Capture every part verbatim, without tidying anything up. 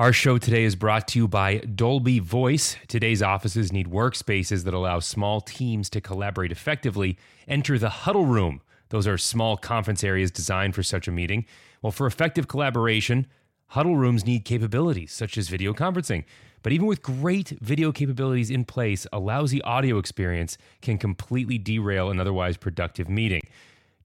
Our show today is brought to you by Dolby Voice. Today's offices need workspaces that allow small teams to collaborate effectively. Enter the huddle room. Those are small conference areas designed for such a meeting. Well, for effective collaboration, huddle rooms need capabilities such as video conferencing. But even with great video capabilities in place, a lousy audio experience can completely derail an otherwise productive meeting.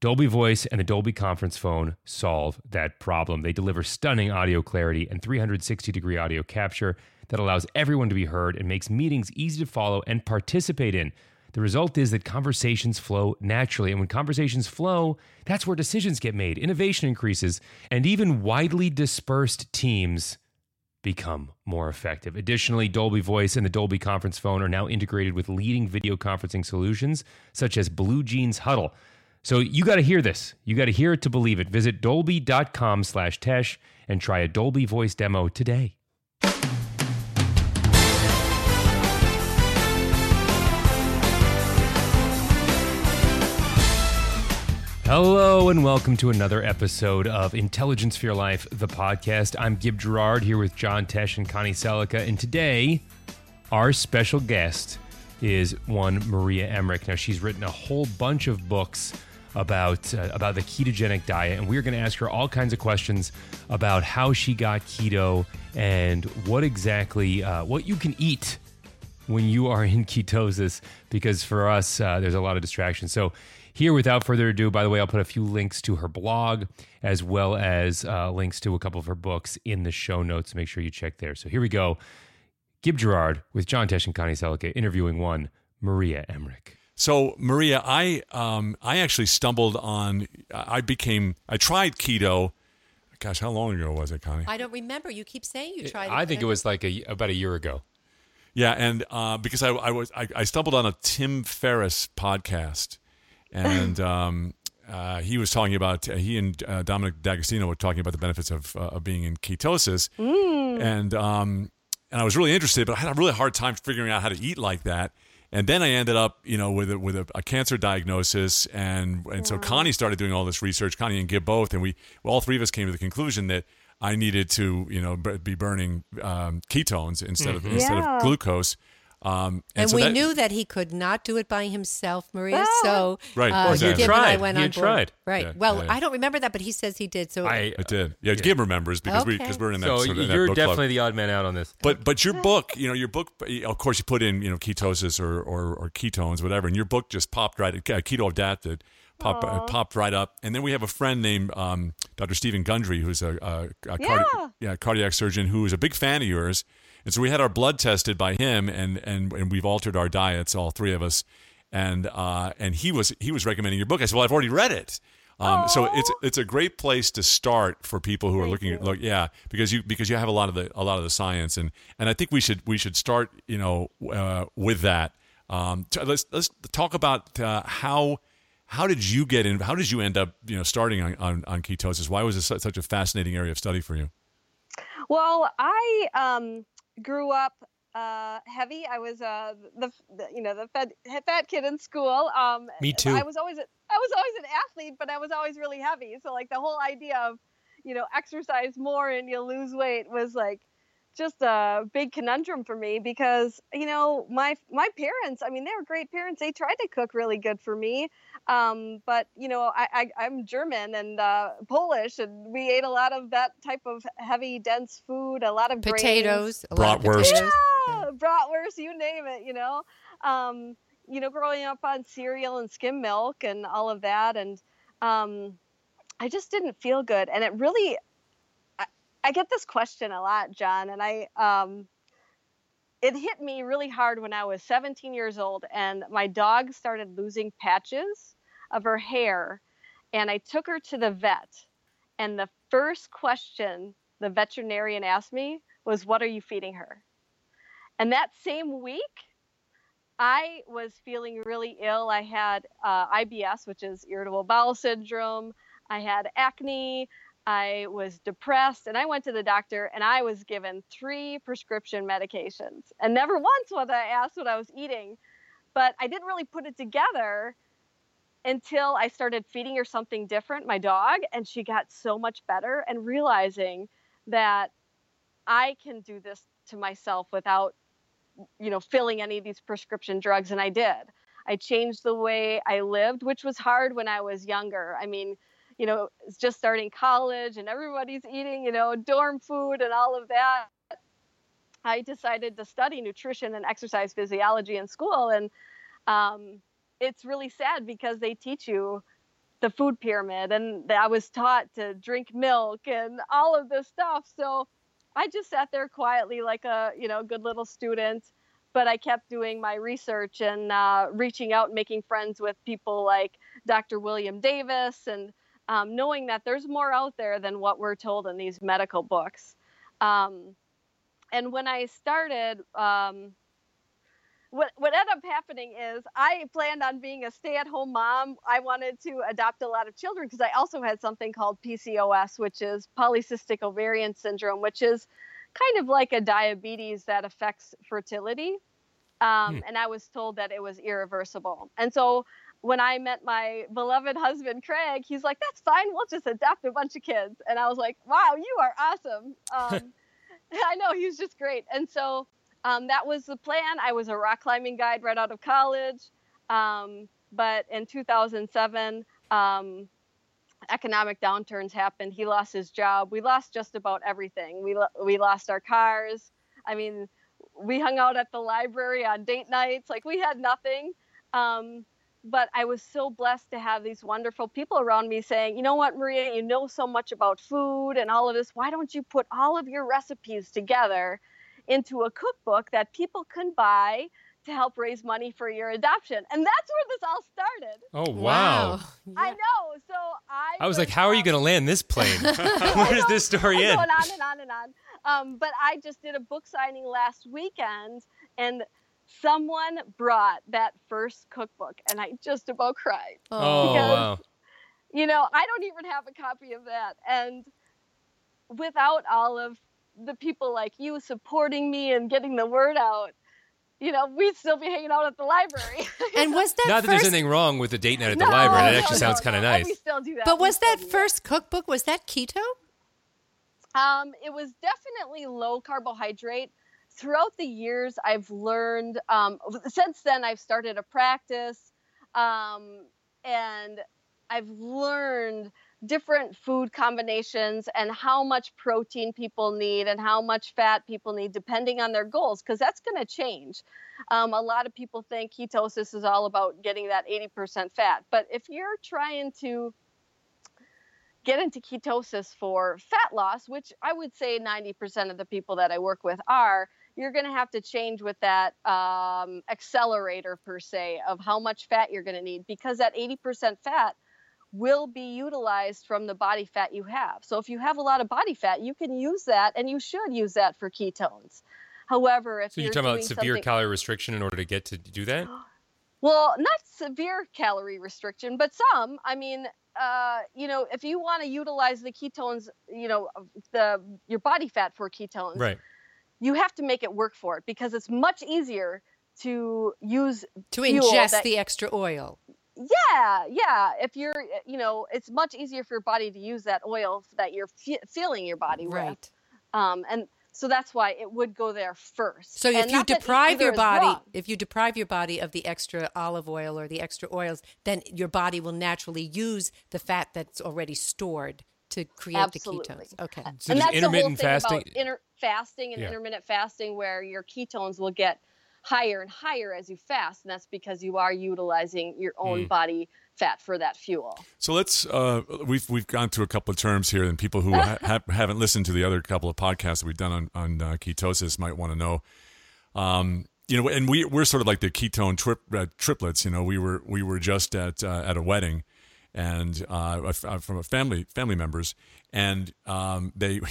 Dolby Voice and the Dolby Conference Phone solve that problem. They deliver stunning audio clarity and three sixty degree audio capture that allows everyone to be heard and makes meetings easy to follow and participate in. The result is that conversations flow naturally. And when conversations flow, that's where decisions get made, innovation increases, and even widely dispersed teams become more effective. Additionally, Dolby Voice and the Dolby Conference Phone are now integrated with leading video conferencing solutions such as BlueJeans Huddle. So you got to hear this. You got to hear it to believe it. Visit dolby.com slash Tesh and try a Dolby Voice demo today. Hello and welcome to another episode of Intelligence for Your Life, the podcast. I'm Gib Gerard here with John Tesh and Connie Selica. And today, our special guest is one Maria Emmerich. Now, she's written a whole bunch of books about uh, about the ketogenic diet, and we're going to ask her all kinds of questions about how she got keto and what exactly uh, what you can eat when you are in ketosis, because for us uh, there's a lot of distraction. So here, without further ado, by the way, I'll put a few links to her blog as well as uh, links to a couple of her books in the show notes. Make sure you check there. So here we go. Gib Gerard with John Tesh and Connie Selica interviewing one Maria Emmerich. So, Maria, I um, I actually stumbled on, I became, I tried keto. Gosh, how long ago was it, Connie? I don't remember. You keep saying you tried it. I think it was like a, about a year ago. Yeah, and uh, because I, I was I, I stumbled on a Tim Ferriss podcast, and um, uh, he was talking about, he and uh, Dominic D'Agostino were talking about the benefits of, uh, of being in ketosis, mm. and um, and I was really interested, but I had a really hard time figuring out how to eat like that. And then I ended up, you know, with a, with a, a cancer diagnosis, and and wow. so Connie started doing all this research. Connie and Gib both, and we well, all three of us came to the conclusion that I needed to, you know, be burning um, ketones instead of mm-hmm. instead yeah. of glucose. Um, and and so we that, knew that he could not do it by himself, Maria. Ah. So right, uh, exactly. Gib and I went on board. Tried. Right. Yeah. Well, yeah, yeah. I don't remember that, but he says he did. So I, I did. Yeah, yeah, Gib remembers because okay. we because we're in that. So sort of, you're that book definitely club. The odd man out on this. But but your book, you know, your book. Of course, you put in, you know, ketosis or or, or ketones, whatever, and your book just popped right. Keto Adapted popped uh, popped right up. And then we have a friend named um, Doctor Stephen Gundry, who's a, a, a yeah. cardi- yeah, cardiac surgeon who is a big fan of yours. And so we had our blood tested by him, and and, and we've altered our diets, all three of us, and uh, and he was he was recommending your book. I said, well, I've already read it, um, so it's it's a great place to start for people who Thank are looking at look, yeah, because you because you have a lot of the a lot of the science, and, and I think we should we should start you know uh, with that. Um, t- let's let's talk about uh, how how did you get in? How did you end up you know starting on, on, on ketosis? Why was this such a fascinating area of study for you? Well, I. Um... grew up uh, heavy. I was uh, the, the you know the fat, fat kid in school. Um, Me too. I was always a, I was always an athlete, but I was always really heavy. So like the whole idea of you know exercise more and you lose weight was like just a big conundrum for me, because you know my my parents. I mean, they were great parents. They tried to cook really good for me, um, but you know I, I I'm German and uh, Polish, and we ate a lot of that type of heavy, dense food. A lot of potatoes, a lot bratwurst, of potatoes. Yeah, bratwurst, you name it. You know, um, you know, growing up on cereal and skim milk and all of that, and um, I just didn't feel good, and it really. I get this question a lot, John, and I um, it hit me really hard when I was seventeen years old, and my dog started losing patches of her hair, and I took her to the vet, and the first question the veterinarian asked me was, "What are you feeding her?" And that same week, I was feeling really ill. I had uh, I B S, which is irritable bowel syndrome. I had acne. I was depressed, and I went to the doctor, and I was given three prescription medications, and never once was I asked what I was eating, but I didn't really put it together until I started feeding her something different, my dog, and she got so much better, and realizing that I can do this to myself without, you know, filling any of these prescription drugs. And I did. I changed the way I lived, which was hard when I was younger. I mean, you know, just starting college and everybody's eating, you know, dorm food and all of that. I decided to study nutrition and exercise physiology in school. And um, it's really sad because they teach you the food pyramid, and I was taught to drink milk and all of this stuff. So I just sat there quietly like a, you know, good little student, but I kept doing my research and uh, reaching out and making friends with people like Doctor William Davis, and um, knowing that there's more out there than what we're told in these medical books. Um, and when I started, um, what, what ended up happening is I planned on being a stay-at-home mom. I wanted to adopt a lot of children because I also had something called P C O S, which is polycystic ovarian syndrome, which is kind of like a diabetes that affects fertility. Um, hmm. And I was told that it was irreversible. And so when I met my beloved husband, Craig, he's like, that's fine. We'll just adopt a bunch of kids. And I was like, wow, you are awesome. Um, I know, he's just great. And so um, that was the plan. I was a rock climbing guide right out of college. Um, but in two thousand seven, um, economic downturns happened. He lost his job. We lost just about everything. We, lo- we lost our cars. I mean, we hung out at the library on date nights. Like, we had nothing. Um, but I was so blessed to have these wonderful people around me saying, you know what, Maria, you know so much about food and all of this. Why don't you put all of your recipes together into a cookbook that people can buy to help raise money for your adoption? And that's where this all started. Oh, wow. wow. Yeah. I know. So I I was, was like, how um, are you going to land this plane? Where does this story end? Going on and on and on. Um, but I just did a book signing last weekend, and someone brought that first cookbook, and I just about cried. Oh, because, wow. You know, I don't even have a copy of that. And without all of the people like you supporting me and getting the word out, you know, we'd still be hanging out at the library. And was that Not first... that there's anything wrong with a date night at no, the library. That no, actually no, sounds no, kind of no. nice. And we still do that. But was that first cookbook, was that keto? Um, it was definitely low carbohydrate. Throughout the years, I've learned, um, since then, I've started a practice, um, and I've learned different food combinations and how much protein people need and how much fat people need, depending on their goals, because that's going to change. Um, a lot of people think ketosis is all about getting that eighty percent fat. But if you're trying to get into ketosis for fat loss, which I would say ninety percent of the people that I work with are, you're going to have to change with that um, accelerator, per se, of how much fat you're going to need, because that eighty percent fat will be utilized from the body fat you have. So if you have a lot of body fat, you can use that, and you should use that for ketones. However, if so you're, you're talking doing about severe something... calorie restriction in order to get to do that? Well, not severe calorie restriction, but some. I mean, uh, you know, if you want to utilize the ketones, you know, the your body fat for ketones, right, you have to make it work for it, because it's much easier to use to ingest that... the extra oil. Yeah, yeah. If you're, you know, it's much easier for your body to use that oil that you're f- filling your body with. Right. Um, and so that's why it would go there first. So if and you deprive your body, if you deprive your body of the extra olive oil or the extra oils, then your body will naturally use the fat that's already stored to create Absolutely. The ketones. Okay. So and that's intermittent the whole thing fasting. About inter- fasting and yeah. intermittent fasting, where your ketones will get higher and higher as you fast, and that's because you are utilizing your own mm. body fat for that fuel. So let's uh, we've we've gone through a couple of terms here, and people who ha- ha- haven't listened to the other couple of podcasts that we've done on on uh, ketosis might want to know. Um, you know, and we we're sort of like the ketone tri- uh, triplets. You know, we were we were just at uh, at a wedding, and uh, from a family family members, and um, they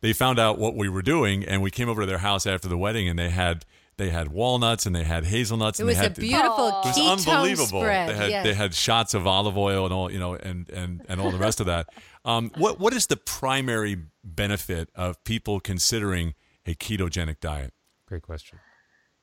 they found out what we were doing, and we came over to their house after the wedding, and they had. They had walnuts and they had hazelnuts. It was and they had a beautiful ketone spread. It was unbelievable. Spread, they, had, yes. they had shots of olive oil and all, you know, and, and, and all the rest of that. Um, what what is the primary benefit of people considering a ketogenic diet? Great question.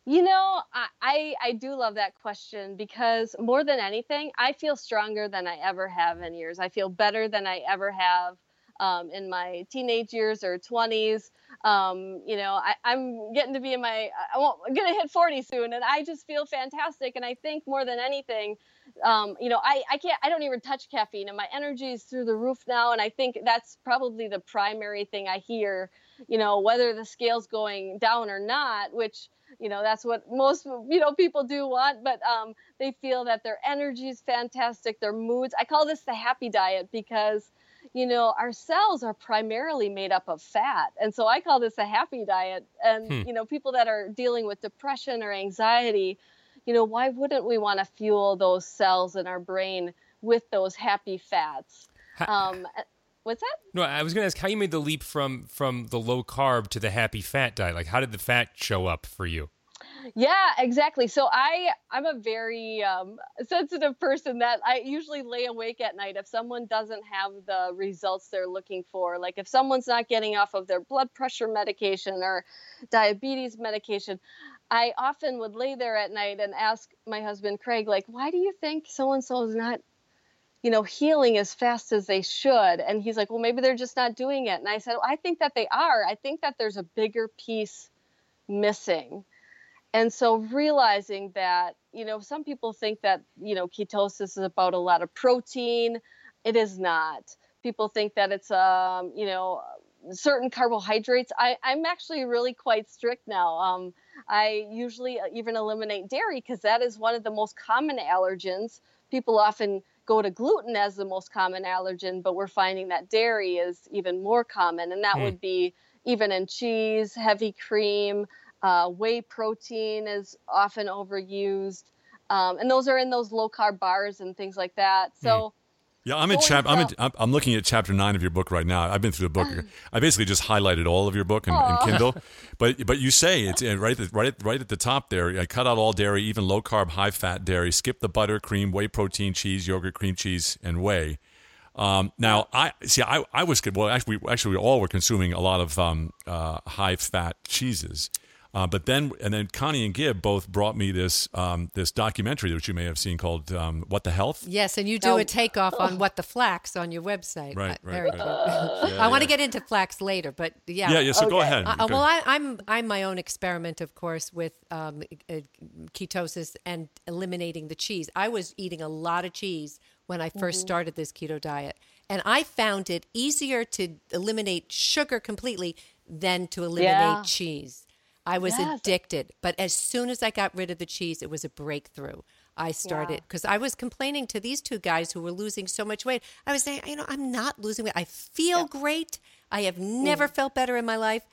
You know, I, I do love that question, because more than anything, I feel stronger than I ever have in years. I feel better than I ever have. um, in my teenage years or twenties. Um, you know, I, I'm getting to be in my, I won't, I'm going to hit forty soon, and I just feel fantastic. And I think more than anything, um, you know, I, I can't, I don't even touch caffeine, and my energy is through the roof now. And I think that's probably the primary thing I hear, you know, whether the scale's going down or not, which, you know, that's what most, you know, people do want, but um, they feel that their energy is fantastic, their moods. I call this the happy diet because, you know, our cells are primarily made up of fat. And so I call this a happy diet. And, hmm. you know, people that are dealing with depression or anxiety, you know, why wouldn't we want to fuel those cells in our brain with those happy fats? Um, what's that? No, I was going to ask how you made the leap from from the low carb to the happy fat diet. Like, how did the fat show up for you? Yeah, exactly. So I, I'm a very um, sensitive person that I usually lay awake at night if someone doesn't have the results they're looking for. Like if someone's not getting off of their blood pressure medication or diabetes medication, I often would lay there at night and ask my husband, Craig, like, why do you think so-and-so is not, you know, healing as fast as they should? And he's like, well, maybe they're just not doing it. And I said, well, I think that they are. I think that there's a bigger piece missing. And so realizing that, you know, some people think that, you know, ketosis is about a lot of protein. It is not. People think that it's, um, you know, certain carbohydrates. I, I'm actually really quite strict now. Um, I usually even eliminate dairy because that is one of the most common allergens. People often go to gluten as the most common allergen, but we're finding that dairy is even more common. And that mm. would be even in cheese, heavy cream. Uh, whey protein is often overused. Um, and those are in those low carb bars and things like that. So, yeah, I'm in chapter, I'm, in, I'm looking at chapter nine of your book right now. I've been through the book. I basically just highlighted all of your book in, in Kindle, but, but you say it's right at, right at, right at the top there. I cut out all dairy, even low carb, high fat dairy, skip the butter, cream, whey protein, cheese, yogurt, cream cheese, and whey. Um, now I see, I, I was good. Well, actually, we, actually we all were consuming a lot of, um, uh, high fat cheeses. Uh, but then, and then Connie and Gib both brought me this um, this documentary that you may have seen called um, "What the Health." Yes, and you do oh. a takeoff on "What the Flax" on your website. Right, right. Very right. Uh, yeah, I yeah. want to get into flax later, but yeah, yeah, yeah. So okay. go ahead. Uh, well, I, I'm I'm my own experiment, of course, with um, ketosis and eliminating the cheese. I was eating a lot of cheese when I first mm-hmm. started this keto diet, and I found it easier to eliminate sugar completely than to eliminate yeah. cheese. I was yes. addicted, but as soon as I got rid of the cheese, it was a breakthrough. I started, because yeah. I was complaining to these two guys who were losing so much weight. I was saying, you know, I'm not losing weight. I feel yeah. great. I have never mm. felt better in my life.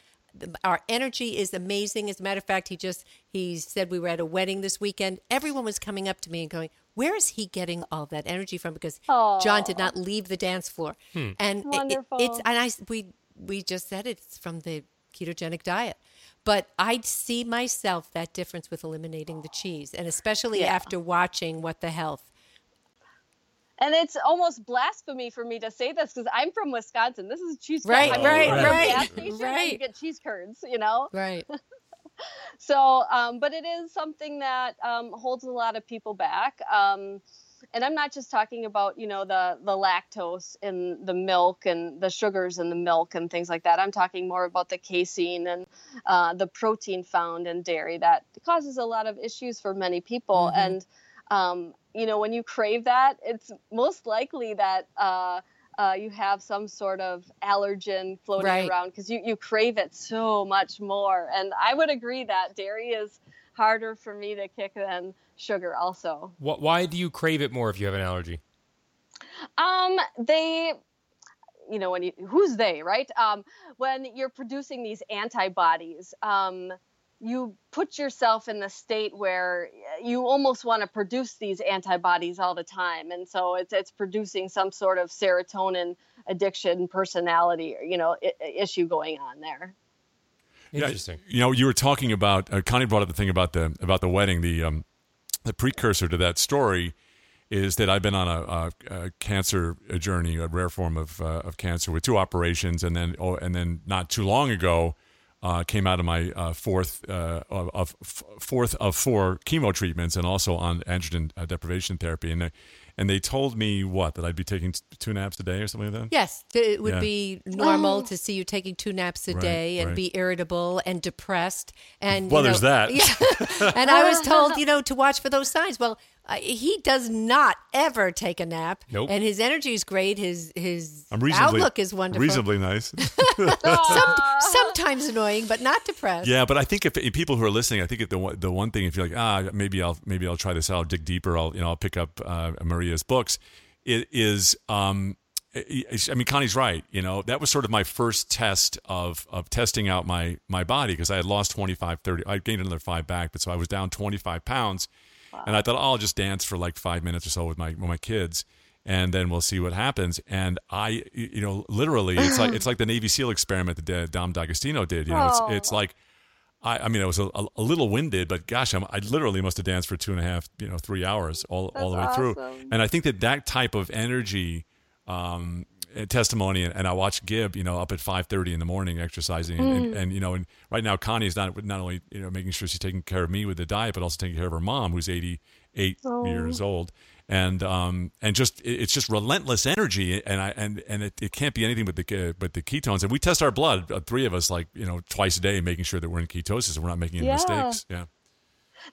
Our energy is amazing. As a matter of fact, he just, he said we were at a wedding this weekend. Everyone was coming up to me and going, where is he getting all that energy from? Because Aww. John did not leave the dance floor. Hmm. And Wonderful. It, it's, and I, we, we just said it's from the ketogenic diet. But I'd see myself that difference with eliminating the cheese, and especially yeah. after watching What the Health. And it's almost blasphemy for me to say this because I'm from Wisconsin. This is cheese. Right, right, right, right. Gas station, right. You get cheese curds, you know. Right. so, um, but it is something that um, holds a lot of people back. Um, and I'm not just talking about, you know, the the lactose in the milk and the sugars in the milk and things like that. I'm talking more about the casein and uh, the protein found in dairy that causes a lot of issues for many people. Mm-hmm. And, um, you know, when you crave that, it's most likely that uh, uh, you have some sort of allergen floating right. around because you, you crave it so much more. And I would agree that dairy is harder for me to kick than sugar also. Why do you crave it more if you have an allergy? Um, they, you know, when you, who's they, right? Um, when you're producing these antibodies, um, you put yourself in the state where you almost want to produce these antibodies all the time. And so it's, it's producing some sort of serotonin addiction, personality, you know, issue going on there. Interesting. Yeah, you know, you were talking about uh, Connie brought up the thing about the about the wedding. The um, the precursor to that story is that I've been on a, a, a cancer journey, a rare form of uh, of cancer with two operations, and then oh, and then not too long ago, uh, came out of my uh, fourth uh, of, of fourth of four chemo treatments, and also on androgen deprivation therapy. And uh, And they told me what, that I'd be taking two naps a day or something like that? Yes. It would yeah. be normal oh. to see you taking two naps a right, day and right. be irritable and depressed. And Well, you know, there's that. Yeah. And I was told, you know, to watch for those signs. Well, uh, he does not ever take a nap. Nope. And his energy is great. His his outlook is wonderful. Reasonably nice. Some, sometimes annoying, but not depressed. Yeah, but I think if, if people who are listening, I think if the, the one thing, if you're like, ah, maybe I'll maybe I'll try this out, I'll dig deeper, I'll, you know, I'll pick up uh, Maria books, it is um I mean, Connie's right. You know, that was sort of my first test of of testing out my my body, because I had lost twenty-five, thirty. I gained another five back, but so I was down twenty-five pounds. Wow. And I thought, oh, I'll just dance for like five minutes or so with my with my kids, and then we'll see what happens. And I, you know, literally it's like it's like the Navy SEAL experiment that Dom D'Agostino did. You know, oh. it's, it's like I, I mean, I was a, a little winded, but gosh, I'm, I literally must have danced for two and a half, you know, three hours all, all the way awesome. through. And I think that that type of energy, um, and testimony, and, and I watched Gib, you know, up at five thirty in the morning exercising. And, mm. and, and, you know, and right now Connie's not not only, you know, making sure she's taking care of me with the diet, but also taking care of her mom, who's eighty-eight oh. years old. And um and just it's just relentless energy, and I and and it, it can't be anything but the uh, but the ketones. And we test our blood, uh, three of us, like, you know, twice a day, making sure that we're in ketosis and we're not making any yeah. mistakes. Yeah,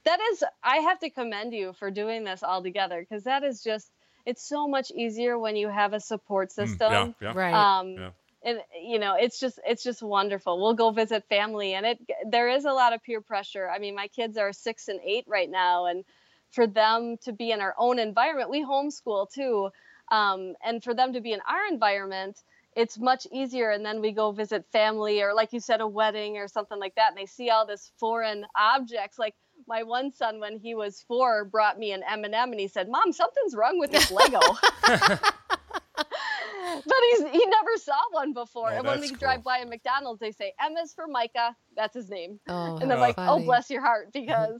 that is. I have to commend you for doing this all together, because that is just, it's so much easier when you have a support system. Mm, yeah, yeah. Right. Um, yeah. And, you know, it's just, it's just wonderful. We'll go visit family, and it there is a lot of peer pressure. I mean, my kids are six and eight right now, and for them to be in our own environment, we homeschool too. Um, and for them to be in our environment, it's much easier. And then we go visit family, or like you said, a wedding or something like that. And they see all this foreign objects. Like my one son, when he was four, brought me an M and M, and he said, "Mom, something's wrong with this Lego." But he's, he never saw one before. Oh, and when we cool. drive by a McDonald's, they say, "M is for Micah." That's his name. Oh, and they're like, funny. "Oh, bless your heart," because...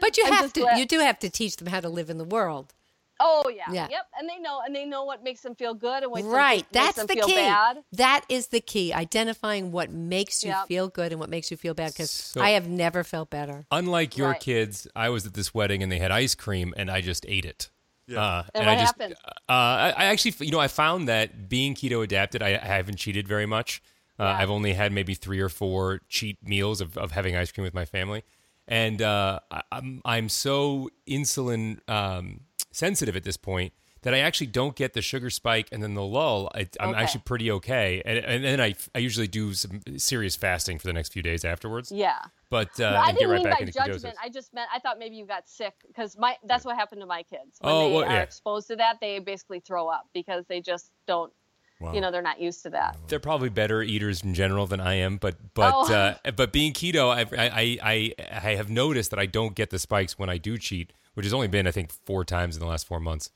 But you I'm have to, glad. you do have to teach them how to live in the world. Oh yeah. yeah, yep. And they know, and they know what makes them feel good and what right. makes That's them the feel key. bad. That is the key. Identifying what makes you yep. feel good and what makes you feel bad. Because so, I have never felt better. Unlike your right. kids, I was at this wedding and they had ice cream, and I just ate it. Yeah. Uh, and, and what I just, happened? Uh, I, I actually, you know, I found that being keto adapted, I, I haven't cheated very much. Uh, yeah. I've only had maybe three or four cheat meals of, of having ice cream with my family. And uh, I'm I'm so insulin um, sensitive at this point that I actually don't get the sugar spike and then the lull. I, I'm okay. actually pretty okay, and and then I, I usually do some serious fasting for the next few days afterwards. Yeah, but uh, well, I didn't get right mean back by into judgment. Ketosis. I just meant I thought maybe you got sick, because my that's what happened to my kids when oh, they well, are yeah. exposed to that. They basically throw up because they just don't. Wow. You know, they're not used to that. They're probably better eaters in general than I am, but but oh. uh, but being keto, I've, I I I have noticed that I don't get the spikes when I do cheat, which has only been, I think, four times in the last four months.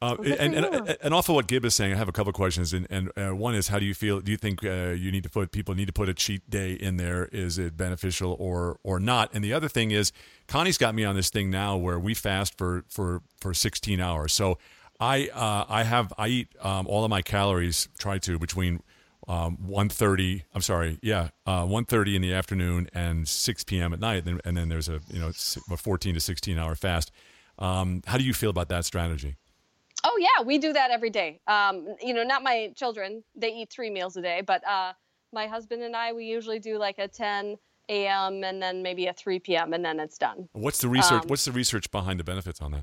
Uh, and, and, and and off of what Gib is saying, I have a couple of questions, and and uh, one is, how do you feel? Do you think uh, you need to put people need to put a cheat day in there? Is it beneficial or or not? And the other thing is, Connie's got me on this thing now where we fast for for for sixteen hours, so. I uh, I have I eat um, all of my calories. Try to between um, one thirty. I'm sorry, yeah, uh, one thirty in the afternoon and six p m at night. And then, and then there's a you know a fourteen to sixteen hour fast. Um, how do you feel about that strategy? Oh yeah, we do that every day. Um, you know, not my children. They eat three meals a day, but uh, my husband and I, we usually do like a ten a.m. and then maybe a three p.m. and then it's done. What's the research? Um, what's the research behind the benefits on that?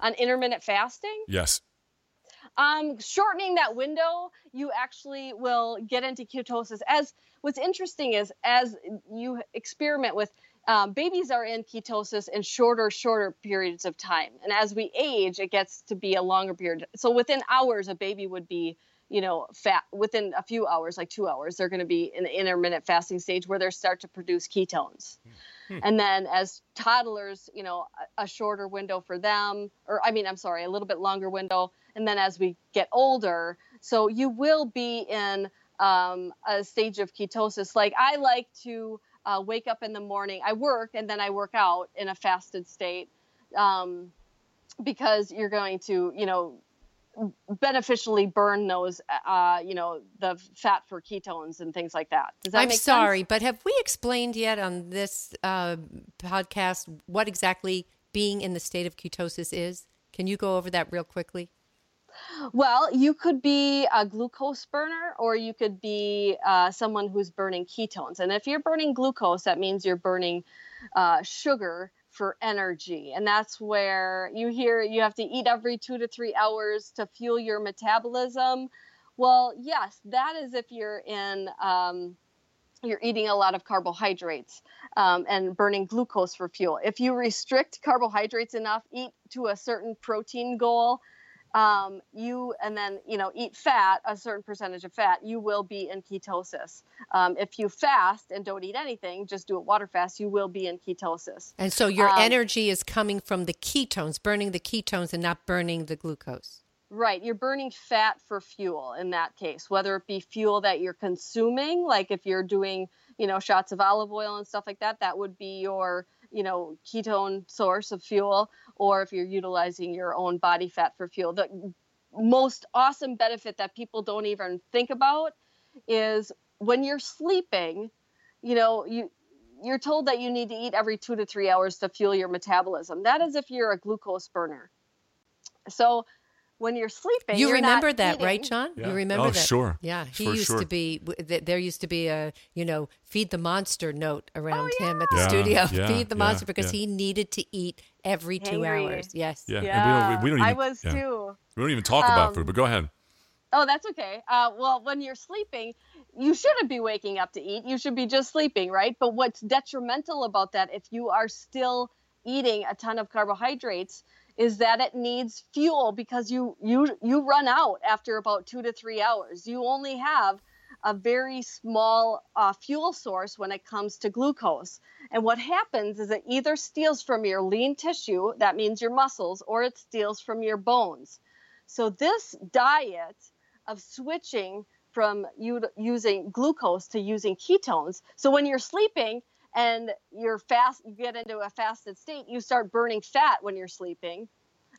On intermittent fasting? Yes. Um, shortening that window, you actually will get into ketosis. As what's interesting is, as you experiment with, um, babies are in ketosis in shorter, shorter periods of time. And as we age, it gets to be a longer period. So within hours, a baby would be, you know, fat. Within a few hours, like two hours, they're going to be in the intermittent fasting stage where they start to produce ketones. Mm. And then as toddlers, you know, a shorter window for them, or I mean, I'm sorry, a little bit longer window. And then as we get older, so you will be in um, a stage of ketosis. Like I like to uh, wake up in the morning, I work, and then I work out in a fasted state um, because you're going to, you know, beneficially burn those, uh, you know, the fat for ketones and things like that. Does that I'm make sense? I'm sorry, but have we explained yet on this uh, podcast what exactly being in the state of ketosis is? Can you go over that real quickly? Well, you could be a glucose burner, or you could be uh, someone who's burning ketones. And if you're burning glucose, that means you're burning uh, sugar for energy. And that's where you hear you have to eat every two to three hours to fuel your metabolism. Well, yes, that is if you're in, um, you're eating a lot of carbohydrates um, and burning glucose for fuel. If you restrict carbohydrates enough, eat to a certain protein goal, Um, you and then, you know, eat fat, a certain percentage of fat, you will be in ketosis. Um, if you fast and don't eat anything, just do a water fast, you will be in ketosis. And so your um, energy is coming from the ketones, burning the ketones and not burning the glucose. Right. You're burning fat for fuel in that case, whether it be fuel that you're consuming, like if you're doing, you know, shots of olive oil and stuff like that, that would be your, you know, ketone source of fuel, or if you're utilizing your own body fat for fuel. The most awesome benefit that people don't even think about is when you're sleeping, you know, you, you're told that you need to eat every two to three hours to fuel your metabolism. That is if you're a glucose burner. So when you're sleeping, you you're remember not that, eating. Right, John? Yeah. You remember oh, that? Oh, sure. Yeah, he For used sure. to be. There used to be a, you know, feed the monster note around oh, yeah. him at the yeah, studio. Yeah, feed the yeah, monster because yeah. he needed to eat every Hangry. two hours. Yes. Yeah. yeah. And we don't, we don't even, I was yeah. too. We don't even talk um, about food, but go ahead. Oh, that's okay. Uh, well, when you're sleeping, you shouldn't be waking up to eat. You should be just sleeping, right? But what's detrimental about that, if you are still eating a ton of carbohydrates, is that it needs fuel because you you you run out after about two to three hours. You only have a very small uh, fuel source when it comes to glucose. And what happens is it either steals from your lean tissue, that means your muscles, or it steals from your bones. So this diet of switching from you using glucose to using ketones, so when you're sleeping, and you're fast, you get into a fasted state, you start burning fat when you're sleeping,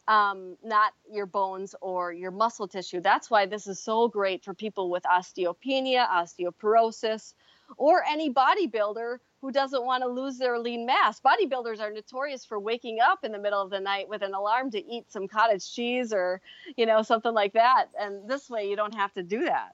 um, not your bones or your muscle tissue. That's why this is so great for people with osteopenia, osteoporosis, or any bodybuilder who doesn't want to lose their lean mass. Bodybuilders are notorious for waking up in the middle of the night with an alarm to eat some cottage cheese or, you know, something like that. And this way you don't have to do that.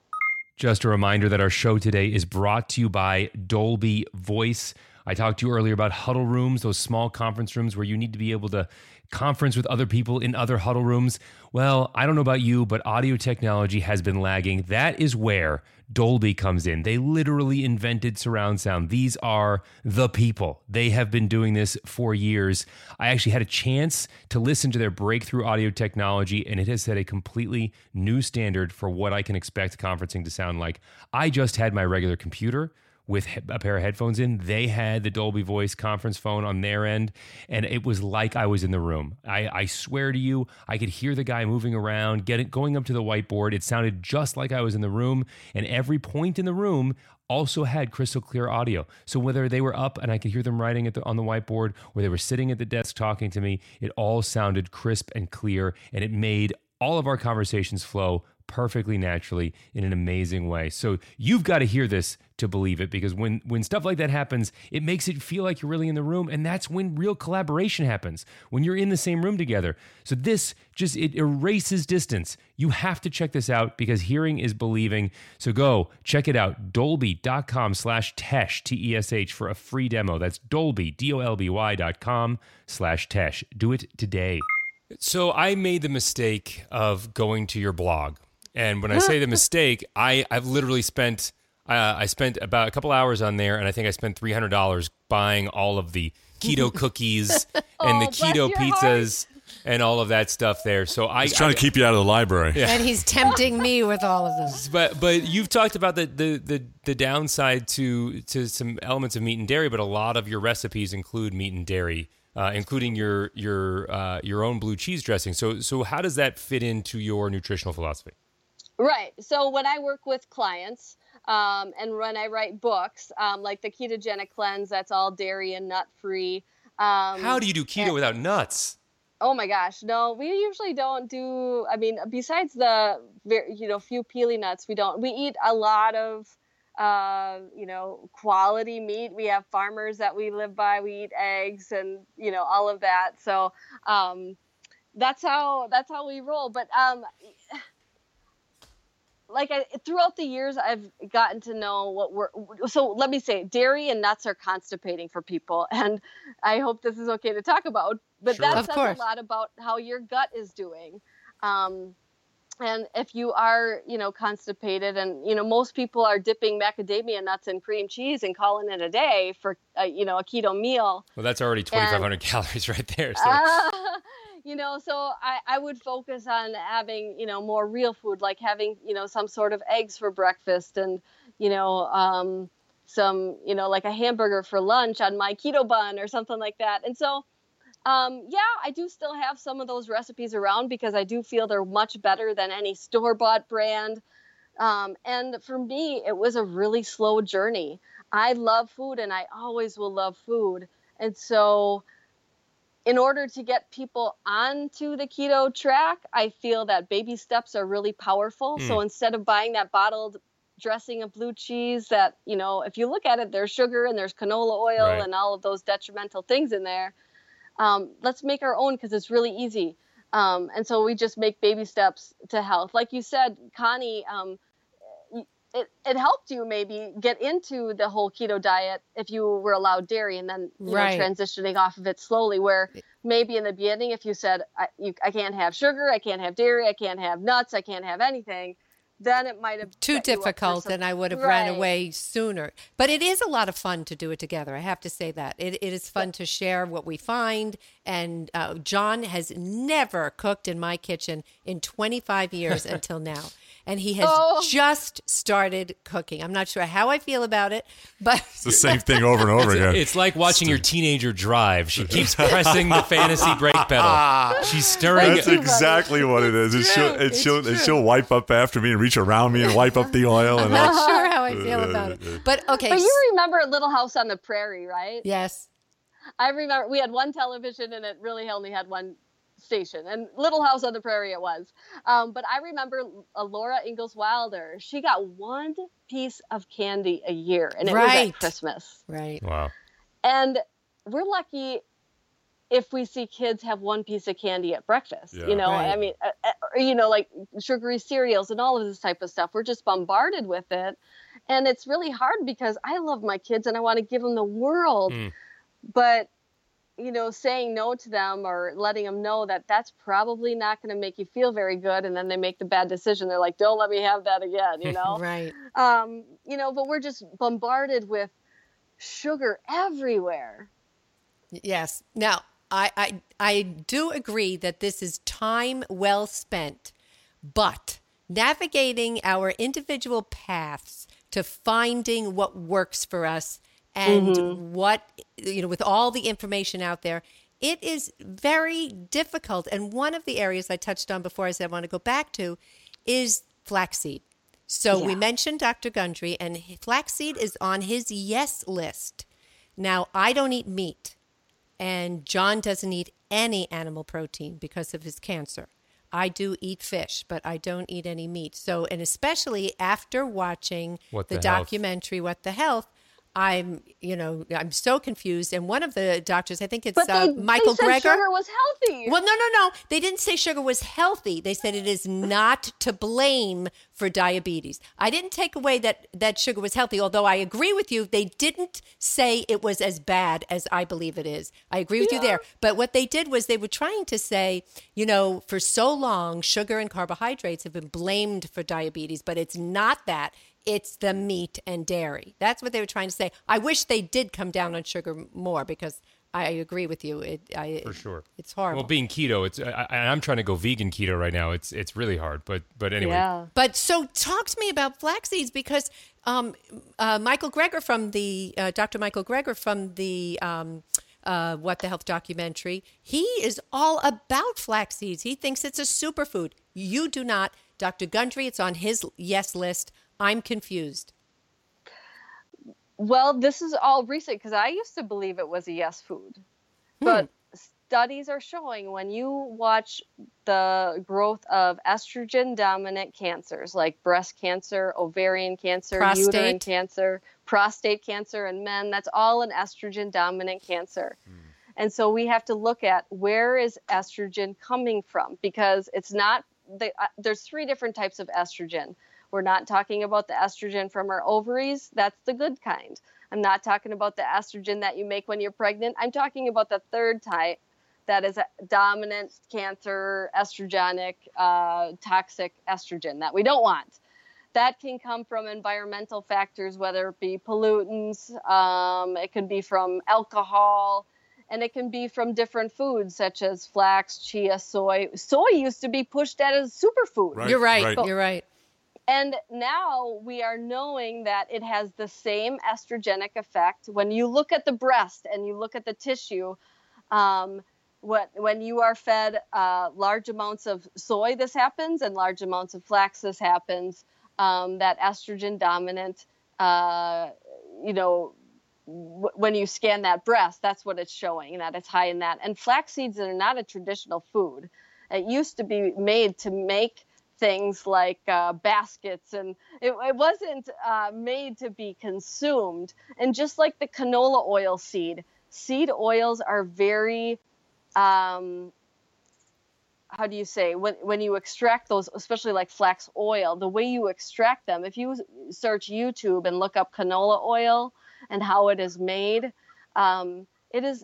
Just a reminder that our show today is brought to you by Dolby Voice. I talked to you earlier about huddle rooms, those small conference rooms where you need to be able to conference with other people in other huddle rooms. Well, I don't know about you, but audio technology has been lagging. That is where Dolby comes in. They literally invented surround sound. These are the people. They have been doing this for years. I actually had a chance to listen to their breakthrough audio technology, and it has set a completely new standard for what I can expect conferencing to sound like. I just had my regular computer with a pair of headphones in. They had the Dolby Voice conference phone on their end, and it was like I was in the room. I, I swear to you, I could hear the guy moving around, get it, going up to the whiteboard. It sounded just like I was in the room, and every point in the room also had crystal clear audio. So whether they were up and I could hear them writing at the, on the whiteboard, or they were sitting at the desk talking to me, it all sounded crisp and clear, and it made all of our conversations flow perfectly naturally in an amazing way. So you've got to hear this to believe it, because when when stuff like that happens, it makes it feel like you're really in the room, and that's when real collaboration happens, when you're in the same room together. So this just, it erases distance. You have to check this out, because hearing is believing. So go check it out, dolby.com slash tesh, T E S H, for a free demo. That's Dolby, D O L B Y dot com slash tesh. Do it today. So I made the mistake of going to your blog. And when I say the mistake, I, I've literally spent, uh, I spent about a couple hours on there, and I think I spent three hundred dollars buying all of the keto cookies and the oh, keto pizzas heart. And all of that stuff there. So I He's trying I, to keep you out of the library. Yeah. And he's tempting me with all of this. But but you've talked about the, the, the, the downside to, to some elements of meat and dairy, but a lot of your recipes include meat and dairy. Uh, including your your uh, your own blue cheese dressing. So so how does that fit into your nutritional philosophy? Right. So when I work with clients um, and when I write books, um, like the ketogenic cleanse, that's all dairy and nut free. Um, how do you do keto and, without nuts? Oh my gosh, no, we usually don't do. I mean, besides the very, you know few peely nuts, we don't. We eat a lot of. Uh, you know, quality meat. We have farmers that we live by. We eat eggs and, you know, all of that. So, um, that's how, that's how we roll. But, um, like I, throughout the years, I've gotten to know what we're, so let me say dairy and nuts are constipating for people. And I hope this is okay to talk about, but sure. that of says course. a lot about how your gut is doing. Um, and if you are, you know, constipated and, you know, most people are dipping macadamia nuts in cream cheese and calling it a day for, a, you know, a keto meal. Well, that's already twenty-five hundred and, calories right there. So. Uh, You know, so I, I would focus on having, you know, more real food, like having, you know, some sort of eggs for breakfast and, you know, um, some, you know, like a hamburger for lunch on my keto bun or something like that. And so, um, yeah, I do still have some of those recipes around because I do feel they're much better than any store-bought brand. Um, and for me, it was a really slow journey. I love food and I always will love food. And so... in order to get people onto the keto track, I feel that baby steps are really powerful. Mm. So instead of buying that bottled dressing of blue cheese that, you know, if you look at it, there's sugar and there's canola oil right. and all of those detrimental things in there. Um, let's make our own because it's really easy. Um, and so we just make baby steps to health. Like you said, Connie, um, it, it helped you maybe get into the whole keto diet if you were allowed dairy and then you right. know, transitioning off of it slowly, where maybe in the beginning, if you said, I, you, I can't have sugar, I can't have dairy, I can't have nuts, I can't have anything, then it might have too difficult and I would have right. ran away sooner. But it is a lot of fun to do it together. I have to say that it, it is fun yeah. to share what we find. And uh, John has never cooked in my kitchen in twenty-five years until now. And he has oh. just started cooking. I'm not sure how I feel about it, but it's the same thing over and over again. It's like watching Steve. your teenager drive. She keeps pressing the fantasy brake pedal. She's stirring. That's it. exactly what it is. It's she'll, it's she'll, she'll, she'll wipe up after me and reach around me and wipe up the oil. And I'm not all. sure how I feel about it, but okay. But you remember Little House on the Prairie, right? Yes, I remember. We had one television, and it really only had one station, and Little House on the Prairie it was. Um, but I remember uh, Laura Ingalls Wilder, she got one piece of candy a year and it right. was at Christmas. Right. Wow. And we're lucky if we see kids have one piece of candy at breakfast, yeah. you know, right. I mean, uh, you know, like sugary cereals and all of this type of stuff. We're just bombarded with it. And it's really hard because I love my kids and I want to give them the world, mm. but you know, saying no to them or letting them know that that's probably not going to make you feel very good. And then they make the bad decision. They're like, don't let me have that again, you know? right. Um, you know, but we're just bombarded with sugar everywhere. Yes. Now, I, I, I do agree that this is time well spent, but navigating our individual paths to finding what works for us and mm-hmm. what, you know, with all the information out there, it is very difficult. And one of the areas I touched on before, I said I want to go back to, is flaxseed. So yeah. we mentioned Doctor Gundry, and flaxseed is on his yes list. Now, I don't eat meat, and John doesn't eat any animal protein because of his cancer. I do eat fish, but I don't eat any meat. So, and especially after watching the, the documentary, What the Health, I'm, you know, I'm so confused. And one of the doctors, I think it's they, uh, Michael Greger. They said sugar was healthy. Well, no, no, no. They didn't say sugar was healthy. They said it is not to blame for diabetes. I didn't take away that, that sugar was healthy, although I agree with you. They didn't say it was as bad as I believe it is. I agree with yeah. you there. But what they did was they were trying to say, you know, for so long, sugar and carbohydrates have been blamed for diabetes, but it's not that. It's the meat and dairy. That's what they were trying to say. I wish they did come down on sugar more because I agree with you. It, I, For sure. It, it's horrible. Well, being keto, it's I, I'm trying to go vegan keto right now. It's it's really hard, but but anyway. Yeah. But so talk to me about flax seeds because um, uh, Michael Greger from the, uh, Doctor Michael Greger from the um, uh, What the Health documentary, he is all about flax seeds. He thinks it's a superfood. You do not. Doctor Gundry, it's on his yes list. I'm confused. Well, this is all recent because I used to believe it was a yes food. Hmm. But studies are showing when you watch the growth of estrogen-dominant cancers like breast cancer, ovarian cancer, prostate. uterine cancer, prostate cancer in men, that's all an estrogen-dominant cancer. Hmm. And so we have to look at where is estrogen coming from, because it's not, the, uh, there's three different types of estrogen. We're not talking about the estrogen from our ovaries. That's the good kind. I'm not talking about the estrogen that you make when you're pregnant. I'm talking about the third type, that is a dominant cancer, estrogenic, uh, toxic estrogen that we don't want. That can come from environmental factors, whether it be pollutants, um, it could be from alcohol, and it can be from different foods such as flax, chia, soy. Soy used to be pushed at as superfood. Right, you're right, right. So, you're right. And now we are knowing that it has the same estrogenic effect. When you look at the breast and you look at the tissue, um, What, when you are fed uh, large amounts of soy, this happens, and large amounts of flax, this happens. Um, that estrogen dominant, uh, you know, w- when you scan that breast, that's what it's showing, that it's high in that. And flax seeds are not a traditional food. It used to be made to make things like uh, baskets, and it, it wasn't uh, made to be consumed. And just like the canola oil seed, seed oils are very... Um, how do you say, when when you extract those, especially like flax oil, the way you extract them, if you search YouTube and look up canola oil and how it is made, um, it is,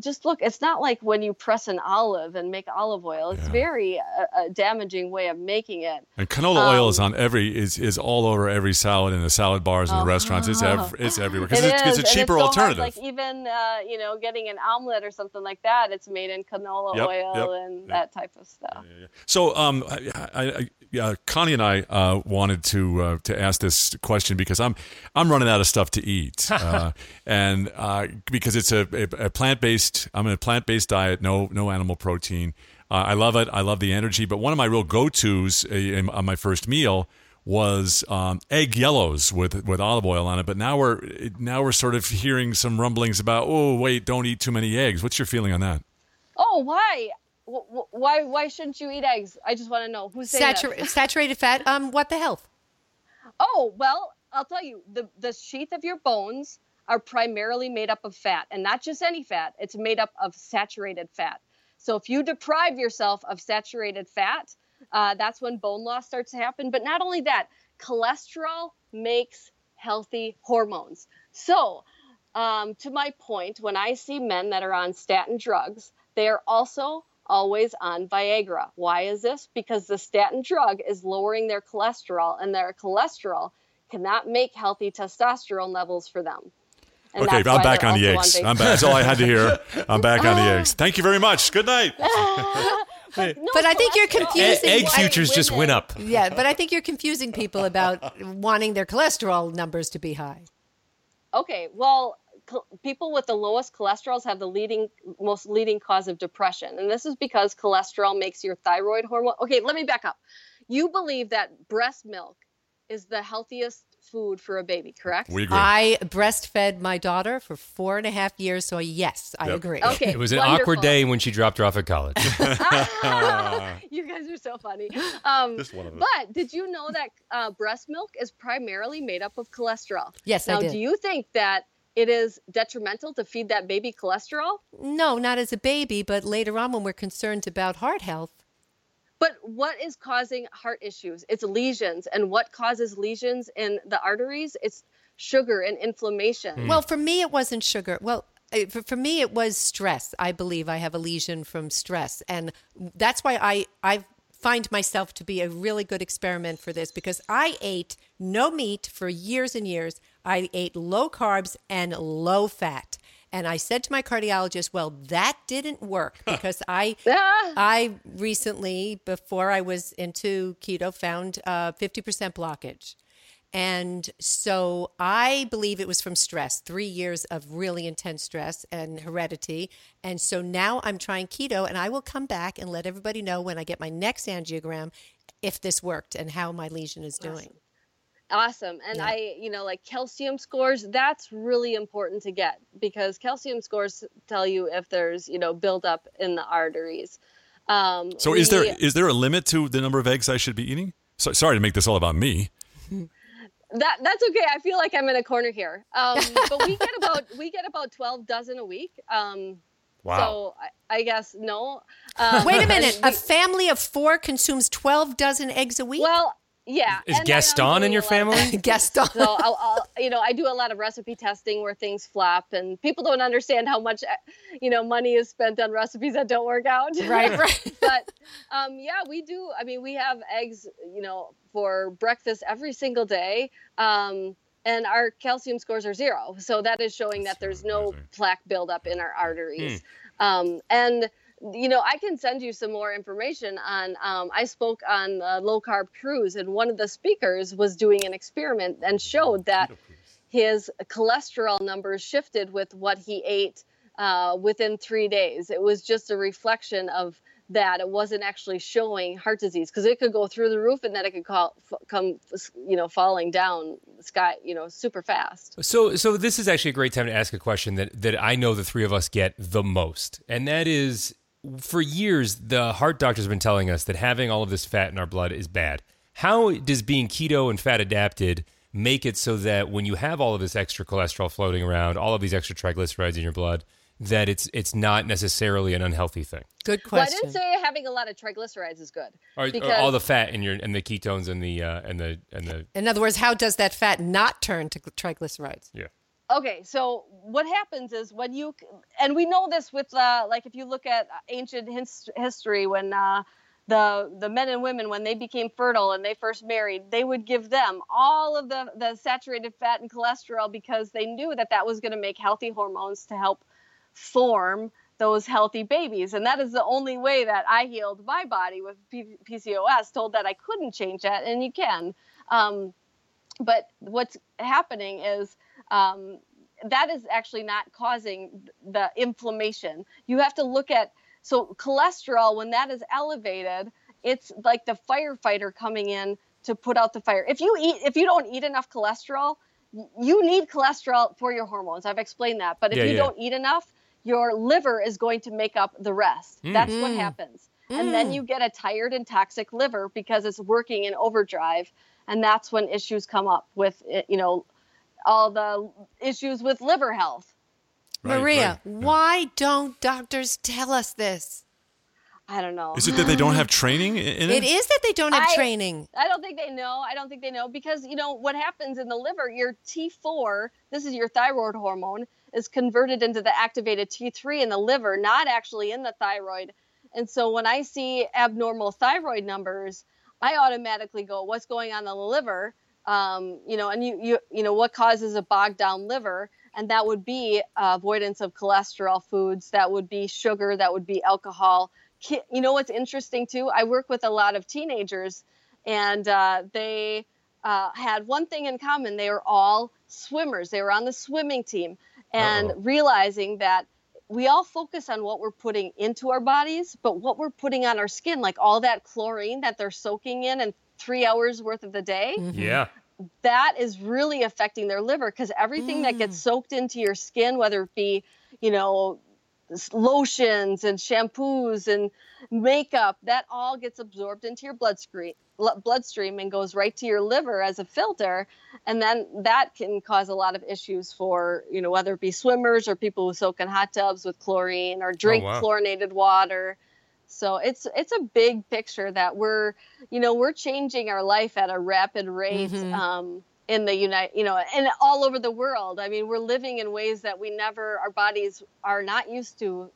just look, it's not like when you press an olive and make olive oil. It's yeah. very uh, a damaging way of making it. And canola um, oil is on every, is, is all over every salad in the salad bars and oh, the restaurants. It's ev- it's everywhere. Because it it's, it's a cheaper it's so alternative. Hard, like even, uh, you know, getting an omelet or something like that, it's made in canola yep, oil yep, and yep. that type of stuff. Yeah, yeah, yeah. So um, I, I, I, yeah, Connie and I uh, wanted to uh, to ask this question because I'm, I'm running out of stuff to eat. Uh, and uh, because it's a, a A plant-based. I'm in a plant-based diet. No, no animal protein. Uh, I love it. I love the energy. But one of my real go-tos in, on my first meal was um, egg yellows with, with olive oil on it. But now we're now we're sort of hearing some rumblings about. Oh, wait! Don't eat too many eggs. What's your feeling on that? Oh, why? Why? Why shouldn't you eat eggs? I just want to know who's saying Satur- that? Saturated fat. Um, what the health? Oh well, I'll tell you. The the sheath of your bones are primarily made up of fat, and not just any fat. It's made up of saturated fat. So if you deprive yourself of saturated fat, uh, that's when bone loss starts to happen. But not only that, cholesterol makes healthy hormones. So um, to my point, when I see men that are on statin drugs, they are also always on Viagra. Why is this? Because the statin drug is lowering their cholesterol, and their cholesterol cannot make healthy testosterone levels for them. And okay, I'm back on the eggs. On I'm back. That's all I had to hear. I'm back on the eggs. Thank you very much. Good night. But, no, but I think you're confusing. Egg futures just went up. Yeah, but I think you're confusing people about wanting their cholesterol numbers to be high. Okay, well, co- people with the lowest cholesterols have the leading, most leading cause of depression. And this is because cholesterol makes your thyroid hormone. Okay, let me back up. You believe that breast milk is the healthiest food for a baby, correct? We agree. I breastfed my daughter for four and a half years, so yes, I yep. agree. Okay, it was an wonderful. awkward day when she dropped her off at college. You guys are so funny. Um, Just one of us. But did you know that uh, breast milk is primarily made up of cholesterol? Yes, now, I did. Now, do you think that it is detrimental to feed that baby cholesterol? No, not as a baby, but later on when we're concerned about heart health. But what is causing heart issues? It's lesions. And what causes lesions in the arteries? It's sugar and inflammation. Mm. Well, for me, it wasn't sugar. Well, for me, it was stress. I believe I have a lesion from stress. And that's why I, I find myself to be a really good experiment for this, because I ate no meat for years and years. I ate low carbs and low fat. And I said to my cardiologist, well, that didn't work, because I I recently, before I was into keto, found uh, fifty percent blockage. And so I believe it was from stress, three years of really intense stress and heredity. And so now I'm trying keto, and I will come back and let everybody know when I get my next angiogram if this worked and how my lesion is doing. Awesome. Awesome. And yeah. I, you know, like calcium scores, that's really important to get, because calcium scores tell you if there's, you know, buildup in the arteries. Um, so we, is there is there a limit to the number of eggs I should be eating? So, sorry to make this all about me. That that's okay. I feel like I'm in a corner here. Um, but we get about we get about twelve dozen a week. Um, Wow. So I, I guess no. Um, Wait a minute. We, a family of four consumes twelve dozen eggs a week? Well, yeah. Is and Gaston in your family? Gaston. So, I'll, I'll, you know, I do a lot of recipe testing where things flop, and people don't understand how much, you know, money is spent on recipes that don't work out. Right, right. But, um, yeah, we do. I mean, we have eggs, you know, for breakfast every single day. Um, and our calcium scores are zero. So that is showing that there's no plaque buildup in our arteries. Hmm. Um, and you know, I can send you some more information on, um, I spoke on a low carb cruise, and one of the speakers was doing an experiment and showed that his cholesterol numbers shifted with what he ate uh, within three days. It was just a reflection of that. It wasn't actually showing heart disease, because it could go through the roof and then it could call, f- come, you know, falling down sky, you know, super fast. So, so this is actually a great time to ask a question that, that I know the three of us get the most, and that is, for years, the heart doctors have been telling us that having all of this fat in our blood is bad. How does being keto and fat adapted make it so that when you have all of this extra cholesterol floating around, all of these extra triglycerides in your blood, that it's it's not necessarily an unhealthy thing? Good question. Well, I didn't say having a lot of triglycerides is good. Or, because... or all the fat in your and the ketones and the uh, and the and the. In other words, how does that fat not turn to triglycerides? Yeah. Okay, so what happens is when you, and we know this with, uh, like, if you look at ancient his, history, when uh, the the men and women, when they became fertile and they first married, they would give them all of the, the saturated fat and cholesterol, because they knew that that was going to make healthy hormones to help form those healthy babies. And that is the only way that I healed my body with P- PCOS, told that I couldn't change that, and you can. Um, but what's happening is, Um, that is actually not causing the inflammation. You have to look at, so cholesterol, when that is elevated, it's like the firefighter coming in to put out the fire. If you eat, if you don't eat enough cholesterol, you need cholesterol for your hormones. I've explained that. But if yeah, you yeah. don't eat enough, your liver is going to make up the rest. Mm. That's what happens. Mm. And then you get a tired and toxic liver because it's working in overdrive. And that's when issues come up with, you know, all the issues with liver health. Right, Maria, right. Why don't doctors tell us this? I don't know. Is it that they don't have training in it? It is that they don't have I, training. I don't think they know. I don't think they know because, you know, what happens in the liver, your T four, this is your thyroid hormone, is converted into the activated T three in the liver, not actually in the thyroid. And so when I see abnormal thyroid numbers, I automatically go, what's going on in the liver? Um, you know, and you, you, you know, what causes a bogged down liver? And that would be uh, avoidance of cholesterol foods. That would be sugar. That would be alcohol. Ki- you know, what's interesting too, I work with a lot of teenagers, and uh, they uh, had one thing in common. They were all swimmers. They were on the swimming team, and Uh-oh. realizing that we all focus on what we're putting into our bodies, but what we're putting on our skin, like all that chlorine that they're soaking in and three hours worth of the day. Mm-hmm. Yeah. That is really affecting their liver, because everything mm. that gets soaked into your skin, whether it be, you know, lotions and shampoos and makeup, that all gets absorbed into your bloodstream, bloodstream and goes right to your liver as a filter. And then that can cause a lot of issues for, you know, whether it be swimmers or people who soak in hot tubs with chlorine or drink oh, wow. chlorinated water. So it's it's a big picture that we're, you know, we're changing our life at a rapid rate mm-hmm. um, in the United, you know, and all over the world. I mean, we're living in ways that we never, our bodies are not used to,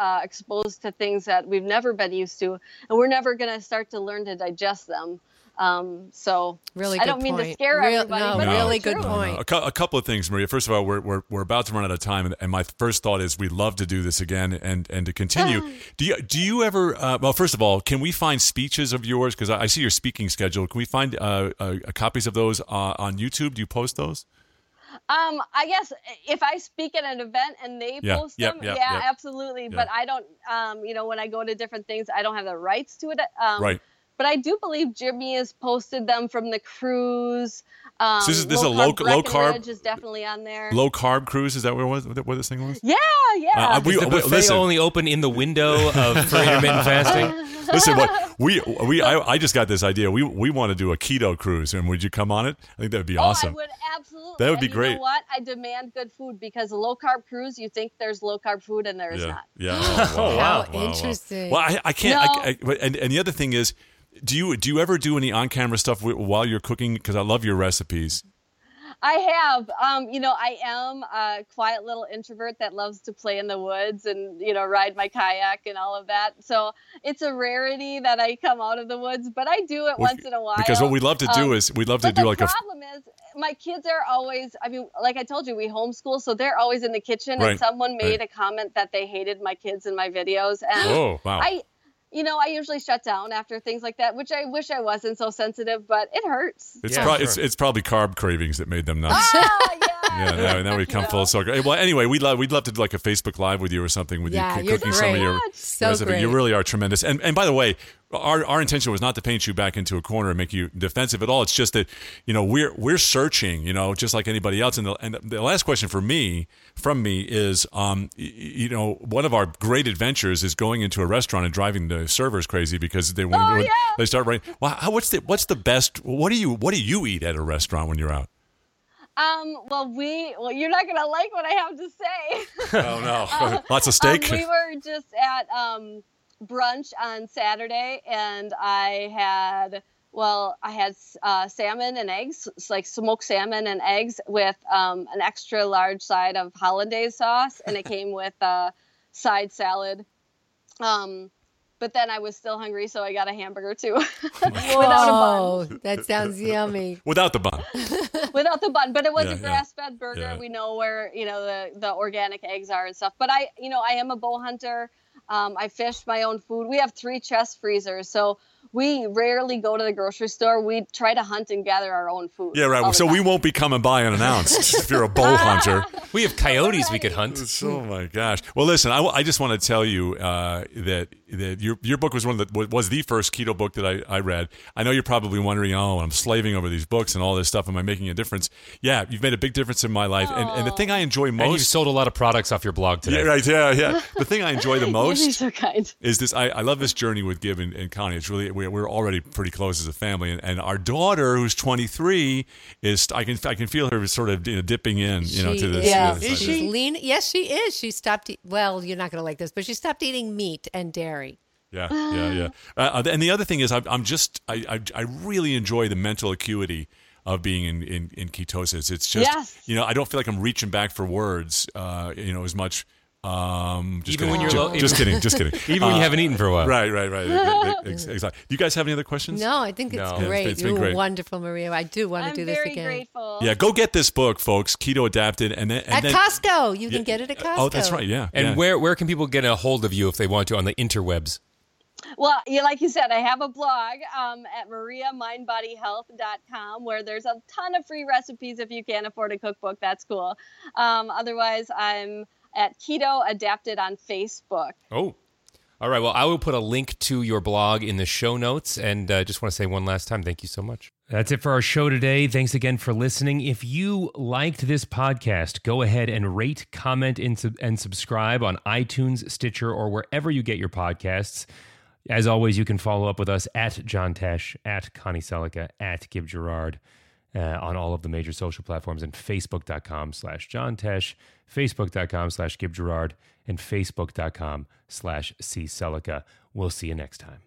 uh, exposed to things that we've never been used to, and we're never going to start to learn to digest them. Um, so really I don't mean point. to scare Real, everybody, no, but no, really good true. point. No, no. A, cu- a couple of things, Maria. First of all, we're, we're, we're about to run out of time. And, and my first thought is we'd love to do this again and, and to continue. do you, do you ever, uh, well, first of all, can we find speeches of yours? Cause I, I see your speaking schedule. Can we find, uh, uh copies of those, uh, on YouTube? Do you post those? Um, I guess if I speak at an event and they yeah, post them, yeah, yeah, yeah, yeah. absolutely. Yeah. But I don't, um, you know, when I go to different things, I don't have the rights to it. Um, right. But I do believe Jimmy has posted them from the cruise. Um, so this is, this low is a low carb. Low carb is definitely on there. Low carb cruise. Is that where it was? Where this thing was? Yeah, yeah. Uh, we, the buffet listen. only open in the window of for intermittent fasting. Listen, what We we I, I just got this idea. We we want to do a keto cruise, and would you come on it? I think that would be awesome. Oh, I would absolutely. That would be and great. You know what? I demand good food, because a low carb cruise, you think there's low carb food, and there is yeah. not. Yeah. Oh, wow. How wow, interesting. Wow. Well, I, I can't. No. I, I, and and the other thing is, do you do you ever do any on camera stuff while you're cooking? Because I love your recipes. I have, um, you know, I am a quiet little introvert that loves to play in the woods and, you know, ride my kayak and all of that. So it's a rarity that I come out of the woods, but I do it well, once in a while. Because what we love to do um, is we love to do like a... But the problem is my kids are always, I mean, like I told you, we homeschool, so they're always in the kitchen. Right. And someone made right. a comment that they hated my kids and my videos. And Whoa, wow. I, you know, I usually shut down after things like that, which I wish I wasn't so sensitive, but it hurts. It's, yeah, pro- sure. it's, it's probably carb cravings that made them nuts. Oh, yeah. yeah, now, now we come no. full circle. Well, anyway, we'd love, we'd love to do like a Facebook Live with you or something with yeah, you cooking some of your so recipes. You really are tremendous. And and by the way, our our intention was not to paint you back into a corner and make you defensive at all. It's just that, you know, we're we're searching, you know, just like anybody else. And the, and the last question for me, from me is, um, you know, one of our great adventures is going into a restaurant and driving the servers crazy because they when, oh, when yeah. they start writing. Well, how, what's the what's the best? What do you what do you eat at a restaurant when you're out? Um, well, we, well, you're not going to like what I have to say. Oh, no. um, Lots of steak. Um, we were just at, um, brunch on Saturday, and I had, well, I had, uh, salmon and eggs, like smoked salmon and eggs with, um, an extra large side of hollandaise sauce. And it came with a side salad. Um, But then I was still hungry, so I got a hamburger, too. Without a bun. That sounds yummy. Without the bun. Without the bun. But it was yeah, a grass-fed yeah. burger. Yeah. We know where, you know, the, the organic eggs are and stuff. But I, you know, I am a bow hunter. Um, I fish my own food. We have three chest freezers, so we rarely go to the grocery store. We try to hunt and gather our own food. Yeah, right. So we won't be coming by unannounced if you're a bow hunter. We have coyotes we could hunt. Oh, my gosh. Well, listen, I, I just want to tell you uh, that that your your book was one of the, was the first keto book that I, I read. I know you're probably wondering, oh, I'm slaving over these books and all this stuff. Am I making a difference? Yeah, you've made a big difference in my life. And, and the thing I enjoy most. And you've sold a lot of products off your blog today. Yeah, right. Yeah, yeah. The thing I enjoy the most so kind. is this. I, I love this journey with Gib and, and Connie. It's really, we're already pretty close as a family, and, and our daughter, who's twenty-three, is I can I can feel her sort of you know, dipping in, you she, know, to this. Yeah, this, is like she lean? Yes, she is. She stopped. E- well, you're not going to like this, but she stopped eating meat and dairy. Yeah, yeah, yeah. Uh, and the other thing is, I'm, I'm just I, I I really enjoy the mental acuity of being in, in, in ketosis. It's just yes. you know I don't feel like I'm reaching back for words, uh, you know, as much. Um, just even kidding. when you're just, low, just kidding, just kidding. Even uh, when you haven't eaten for a while. Right, right, right. Exactly. Do you guys have any other questions? No, I think it's no. great. Yeah, it's, it's you been were great. wonderful, Maria. I do want I'm to do this again. I'm very grateful. Yeah, go get this book, folks. Keto Adapted, and then and at then, Costco, you yeah, can get it at Costco. Oh, that's right. Yeah. And yeah. where where can people get a hold of you if they want to on the interwebs? Well, yeah, like you said, I have a blog um, at maria mind body health dot com where there's a ton of free recipes if you can't afford a cookbook. That's cool. Um, otherwise, I'm. at Keto Adapted on Facebook. Oh, all right. Well, I will put a link to your blog in the show notes. And I uh, just want to say one last time, thank you so much. That's it for our show today. Thanks again for listening. If you liked this podcast, go ahead and rate, comment, and, sub- and subscribe on iTunes, Stitcher, or wherever you get your podcasts. As always, you can follow up with us at John Tesh, at Connie Selica, at Gib Gerard. Uh, on all of the major social platforms, and facebook.com slash John Tesh, facebook.com slash Gib Gerard, and facebook.com slash C Selica. We'll see you next time.